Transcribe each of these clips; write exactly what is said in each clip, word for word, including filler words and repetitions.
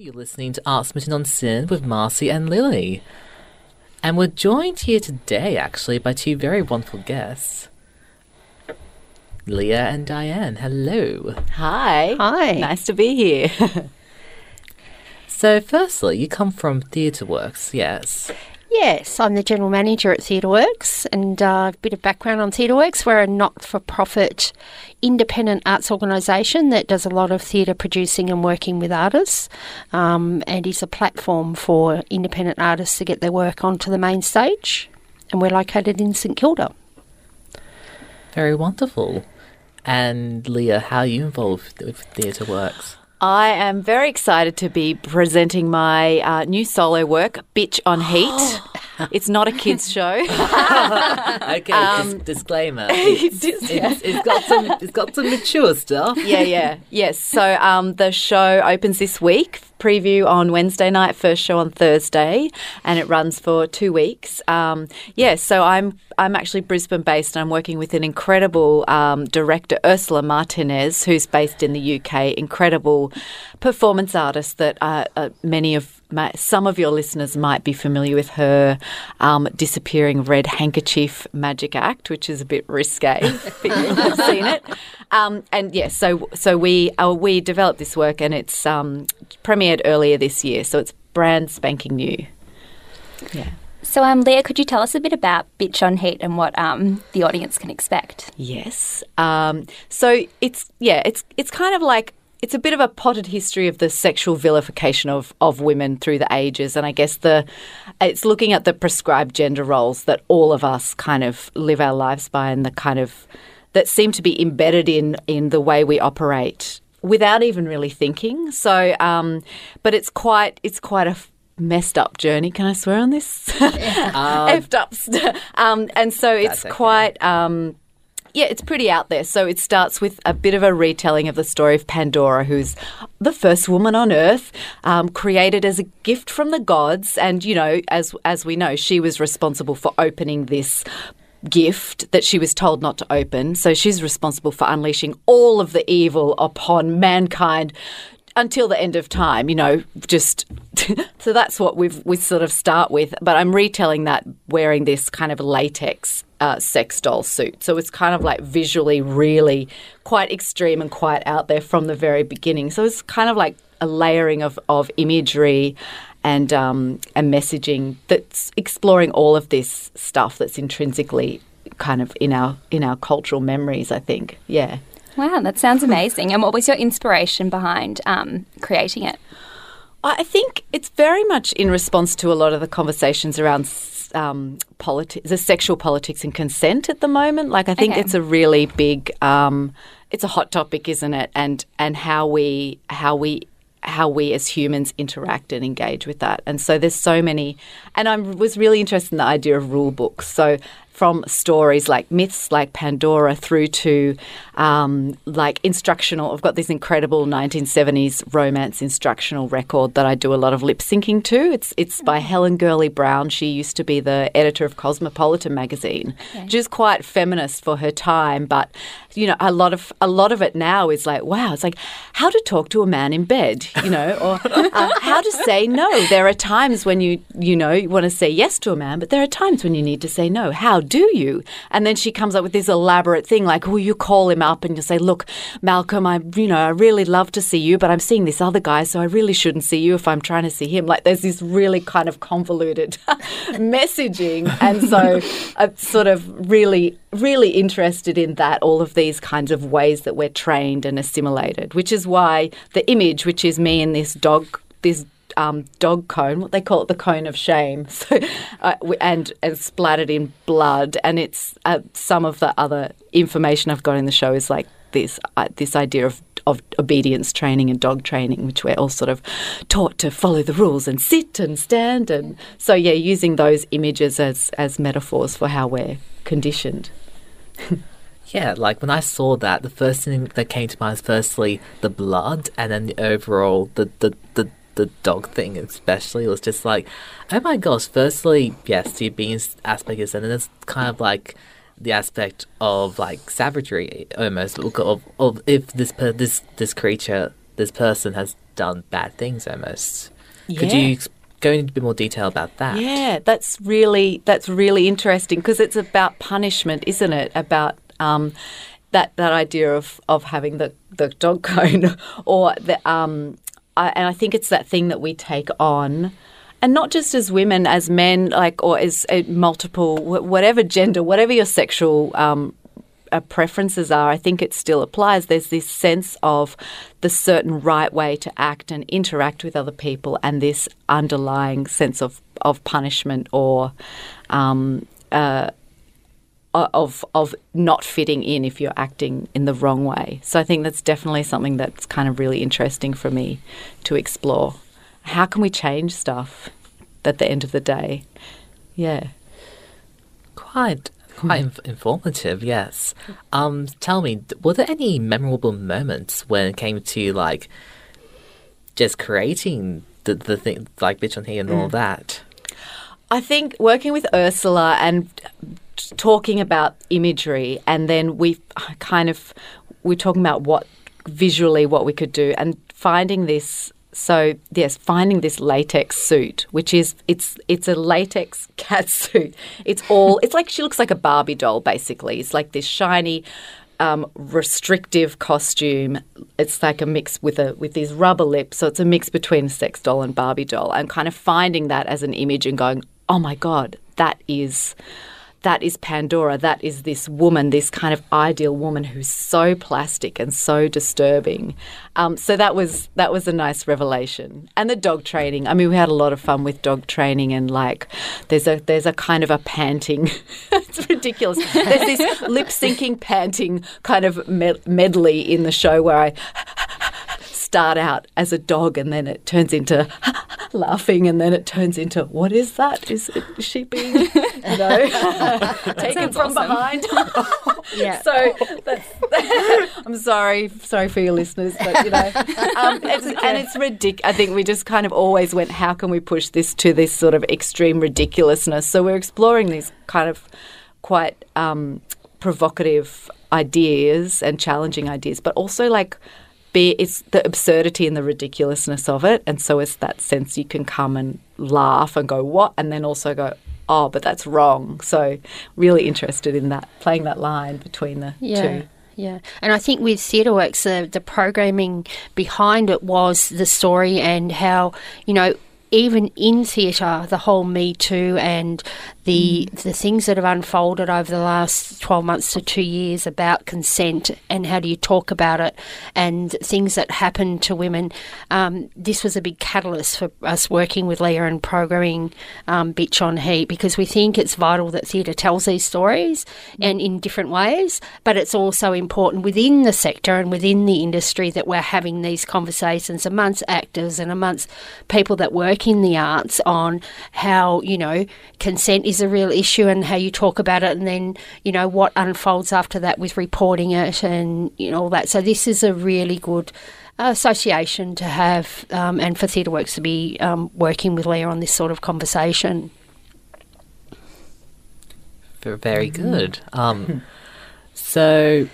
You're listening to Art Smitten on Sin with Marcy and Lily. And we're joined here today, actually, by two very wonderful guests. Leah and Diane, hello. Hi. Hi. Nice to be here. So, firstly, you come from Theatre Works, yes? Yes, I'm the General Manager at Theatre Works, and uh, a bit of background on Theatre Works. We're a not-for-profit independent arts organisation that does a lot of theatre producing and working with artists, um, and is a platform for independent artists to get their work onto the main stage, and we're located in St Kilda. Very wonderful. And Leah, how are you involved with Theatre Works? I am very excited to be presenting my uh, new solo work, Bitch on Heat. It's not a kids' show. Okay, um, dis- disclaimer. It's, it's, yeah. it's, it's got some. It's got some mature stuff. Yeah, yeah, yes. So um, the show opens this week. Preview on Wednesday night, first show on Thursday, and it runs for two weeks. Um, yeah, so I'm I'm actually Brisbane-based, and I'm working with an incredible um, director, Ursula Martinez, who's based in the U K. Incredible performance artist that uh, uh, many of. My, some of your listeners might be familiar with her um, disappearing red handkerchief magic act, which is a bit risque, but you've seen it. Um, and yes, yeah, so so we uh, we developed this work, and it's um, premiered earlier this year, so it's brand spanking new. Yeah. So, um, Leah, could you tell us a bit about Bitch on Heat and what um, the audience can expect? Yes. Um, so it's yeah, it's it's kind of like. It's a bit of a potted history of the sexual vilification of, of women through the ages, and I guess the it's looking at the prescribed gender roles that all of us kind of live our lives by, and the kind of that seem to be embedded in in the way we operate without even really thinking. So, um, but it's quite it's quite a messed up journey. Can I swear on this? Yeah. um, Effed up, st- um, and so it's okay. quite. Um, Yeah, it's pretty out there. So it starts with a bit of a retelling of the story of Pandora, who's the first woman on Earth, um, created as a gift from the gods. And, you know, as as we know, she was responsible for opening this gift that she was told not to open. So she's responsible for unleashing all of the evil upon mankind until the end of time, you know, just... So that's what we've, we sort of start with. But I'm retelling that wearing this kind of latex Uh, sex doll suit. So it's kind of like visually really quite extreme and quite out there from the very beginning. So it's kind of like a layering of, of imagery and um, and messaging that's exploring all of this stuff that's intrinsically kind of in our in our cultural memories, I think. Yeah. Wow, that sounds amazing. And what was your inspiration behind um, creating it? I think it's very much in response to a lot of the conversations around Um, politi- the sexual politics and consent at the moment. Like, I think okay. It's a really big, um, it's a hot topic, isn't it? And and how we how we how we as humans interact and engage with that. And so there's so many. And I was really interested in the idea of rule books. So from stories like myths like Pandora through to um, like instructional. I've got this incredible nineteen seventies romance instructional record that I do a lot of lip syncing to. It's it's by Helen Gurley Brown. She used to be the editor of Cosmopolitan magazine, okay. Which is quite feminist for her time. But you know, a lot of a lot of it now is like, wow, it's like how to talk to a man in bed, you know, or uh, how to say no. There are times when you you know you want to say yes to a man, but there are times when you need to say no. How do you? And then she comes up with this elaborate thing like, oh, you call him up and you say, look, Malcolm, I, you know, I really love to see you, but I'm seeing this other guy, so I really shouldn't see you if I'm trying to see him. Like there's this really kind of convoluted messaging. And so I'm sort of really, really interested in that, all of these kinds of ways that we're trained and assimilated, which is why the image, which is me in this dog, this Um, dog cone, what they call it, the cone of shame, so uh, and, and splattered in blood. And it's uh, some of the other information I've got in the show is like this uh, this idea of, of obedience training and dog training, which we're all sort of taught to follow the rules and sit and stand. And so, yeah, using those images as, as metaphors for how we're conditioned. Yeah, like when I saw that, the first thing that came to mind is firstly the blood, and then the overall, the the, the the dog thing especially was just like, oh my gosh, firstly, yes, the obedience aspect is, and then it's kind of like the aspect of like savagery almost of, of if this per, this this creature, this person has done bad things almost. Yeah. Could you go into a bit more detail about that? Yeah, that's really that's really interesting, because it's about punishment, isn't it? About um, that that idea of, of having the, the dog cone, or the um, I, and I think it's that thing that we take on. And not just as women, as men, like, or as uh, multiple, whatever gender, whatever your sexual um, uh, preferences are, I think it still applies. There's this sense of the certain right way to act and interact with other people, and this underlying sense of, of punishment or um, uh, of of not fitting in if you're acting in the wrong way. So I think that's definitely something that's kind of really interesting for me to explore. How can we change stuff at the end of the day? Yeah. Quite quite inf- informative, yes. Um, tell me, were there any memorable moments when it came to, like, just creating the, the thing, like Bitch on Heat and mm. all that? I think working with Ursula and talking about imagery, and then we kind of, we're talking about what, visually what we could do, and finding this... So, yes, finding this latex suit, which is, it's it's a latex cat suit. It's all, it's like, she looks like a Barbie doll, basically. It's like this shiny, um, restrictive costume. It's like a mix with a with these rubber lips. So it's a mix between sex doll and Barbie doll, and kind of finding that as an image and going, oh, my God, that is... that is Pandora, that is this woman, this kind of ideal woman who's so plastic and so disturbing. Um, so that was that was a nice revelation. And the dog training. I mean, we had a lot of fun with dog training, and like there's a there's a kind of a panting. It's ridiculous. There's this lip-syncing, panting kind of med- medley in the show where I start out as a dog, and then it turns into laughing, and then it turns into, what is that? Is, it, is she being, you know, taken from awesome. behind? Yeah. So that's, I'm sorry, sorry for your listeners, but you know, um, it's, okay. and it's ridiculous. I think we just kind of always went, how can we push this to this sort of extreme ridiculousness? So we're exploring these kind of quite um, provocative ideas and challenging ideas, but also like. Be, it's the absurdity and the ridiculousness of it, and so it's that sense you can come and laugh and go, what? And then also go, oh, but that's wrong. So really interested in that, playing that line between the yeah. two. Yeah, and I think with Theatre Works, uh, the programming behind it was the story, and how, you know, even in theatre, the whole Me Too and the mm. the things that have unfolded over the last twelve months to two years about consent and how do you talk about it and things that happen to women, um, this was a big catalyst for us working with Leah and programming um, Bitch on Heat, because we think it's vital that theatre tells these stories mm. and in different ways, but it's also important within the sector and within the industry that we're having these conversations amongst actors and amongst people that work in the arts on how, you know, consent is a real issue and how you talk about it, and then, you know, what unfolds after that with reporting it and, you know, all that. So this is a really good uh, association to have, um, and for Theatre Works to be um, working with Leah on this sort of conversation. Very good. Um, so,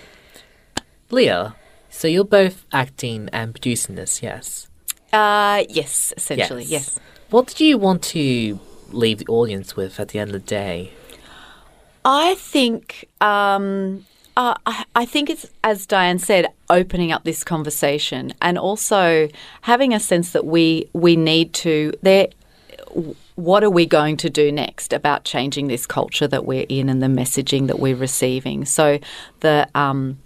Leah, so you're both acting and producing this, yes? Uh, yes, essentially, yes. yes. What did you want to leave the audience with at the end of the day? I think, um, uh, I, I think it's, as Diane said, opening up this conversation, and also having a sense that we we need to. There, what are we going to do next about changing this culture that we're in and the messaging that we're receiving? So the um,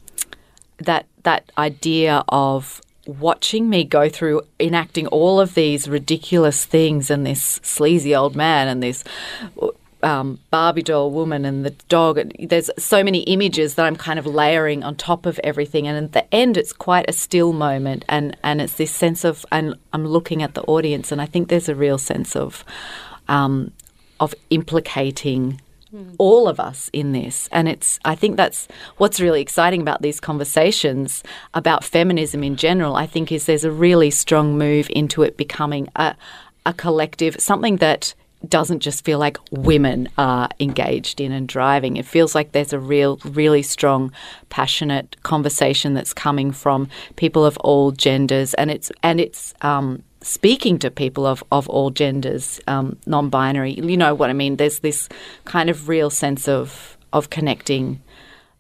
that that idea of watching me go through enacting all of these ridiculous things, and this sleazy old man and this um, Barbie doll woman and the dog. There's so many images that I'm kind of layering on top of everything. And at the end, it's quite a still moment. And, and it's this sense of, and I'm looking at the audience, and I think there's a real sense of, um, of implicating all of us in this. And it's, I think that's what's really exciting about these conversations about feminism in general, I think, is there's a really strong move into it becoming a, a collective, something that doesn't just feel like women are engaged in and driving. It feels like there's a real, really strong, passionate conversation that's coming from people of all genders, and it's and it's um, speaking to people of, of all genders, um, non-binary. You know what I mean? There's this kind of real sense of of connecting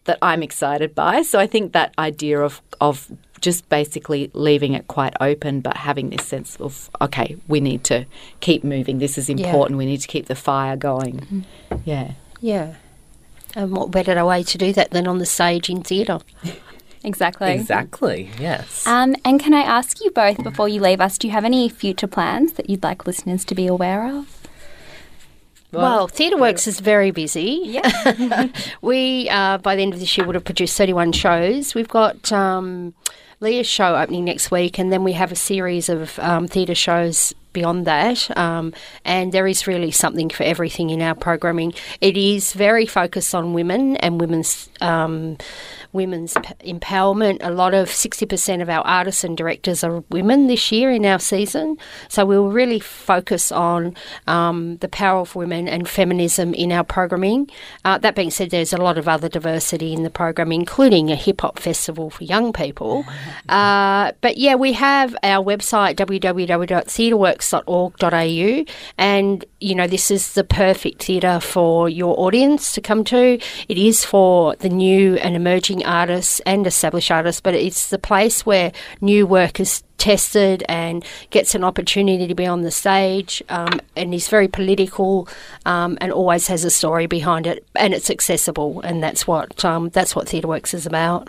that I'm excited by. So I think that idea of of just basically leaving it quite open, but having this sense of, okay, we need to keep moving. This is important. Yeah. We need to keep the fire going. Mm-hmm. Yeah. Yeah. And what better way to do that than on the stage in theatre? Exactly. Exactly, yes. Um, and can I ask you both, before you leave us, do you have any future plans that you'd like listeners to be aware of? Well, well Theatre Works is very busy. Yeah. We, uh, by the end of this year, would have produced thirty-one shows. We've got um, Leah's show opening next week, and then we have a series of um, theatre shows beyond that. Um, and there is really something for everything in our programming. It is very focused on women and women's um, women's p- empowerment. A lot of sixty percent of our artists and directors are women this year in our season. So we'll really focus on um, the power of women and feminism in our programming. Uh, that being said, there's a lot of other diversity in the program, including a hip-hop festival for young people. Uh, but, yeah, we have our website, w w w dot theatre works dot org dot a u, and, you know, this is the perfect theatre for your audience to come to. It is for the new and emerging artists and established artists, but it's the place where new work is tested and gets an opportunity to be on the stage, um, and is very political, um, and always has a story behind it, and it's accessible, and that's what um, that's what Theatre Works is about.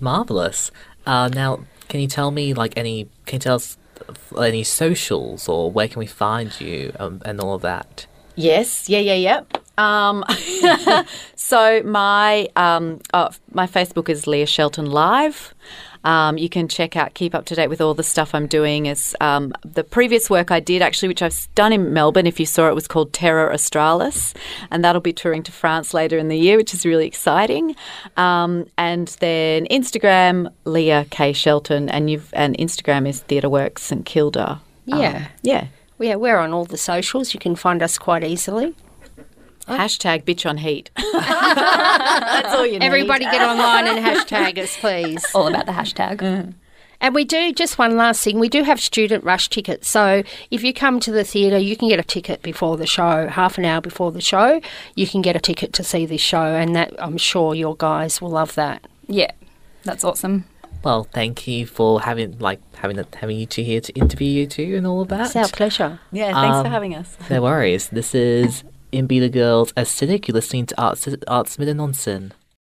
Marvellous. Uh, now, can you tell me, like, any, can you tell us any socials, or where can we find you, um, and all of that? Yes, yeah, yeah, yeah. Um, so my um, oh, my Facebook is Leah Shelton Live. Um, you can check out, keep up to date with all the stuff I'm doing. As um, the previous work I did, actually, which I've done in Melbourne, if you saw it, was called Terra Australis, and that'll be touring to France later in the year, which is really exciting. Um, and then Instagram, Leah K Shelton, and you've and Instagram is Theatre Works St Kilda. Yeah, um, yeah, yeah. We're on all the socials. You can find us quite easily. Hashtag bitch on heat. That's all you need. Everybody get online and hashtag us, please. All about the hashtag. Mm. And we do, just one last thing, we do have student rush tickets. So if you come to the theatre, you can get a ticket before the show, half an hour before the show. You can get a ticket to see this show, and that, I'm sure your guys will love that. Yeah, that's awesome. Well, thank you for having like having having you two here to interview you two and all of that. It's our pleasure. Yeah, thanks um, for having us. No worries. This is... In Be The Girls Acidic, you're listening to Arts, Arts Mid and Nonsense.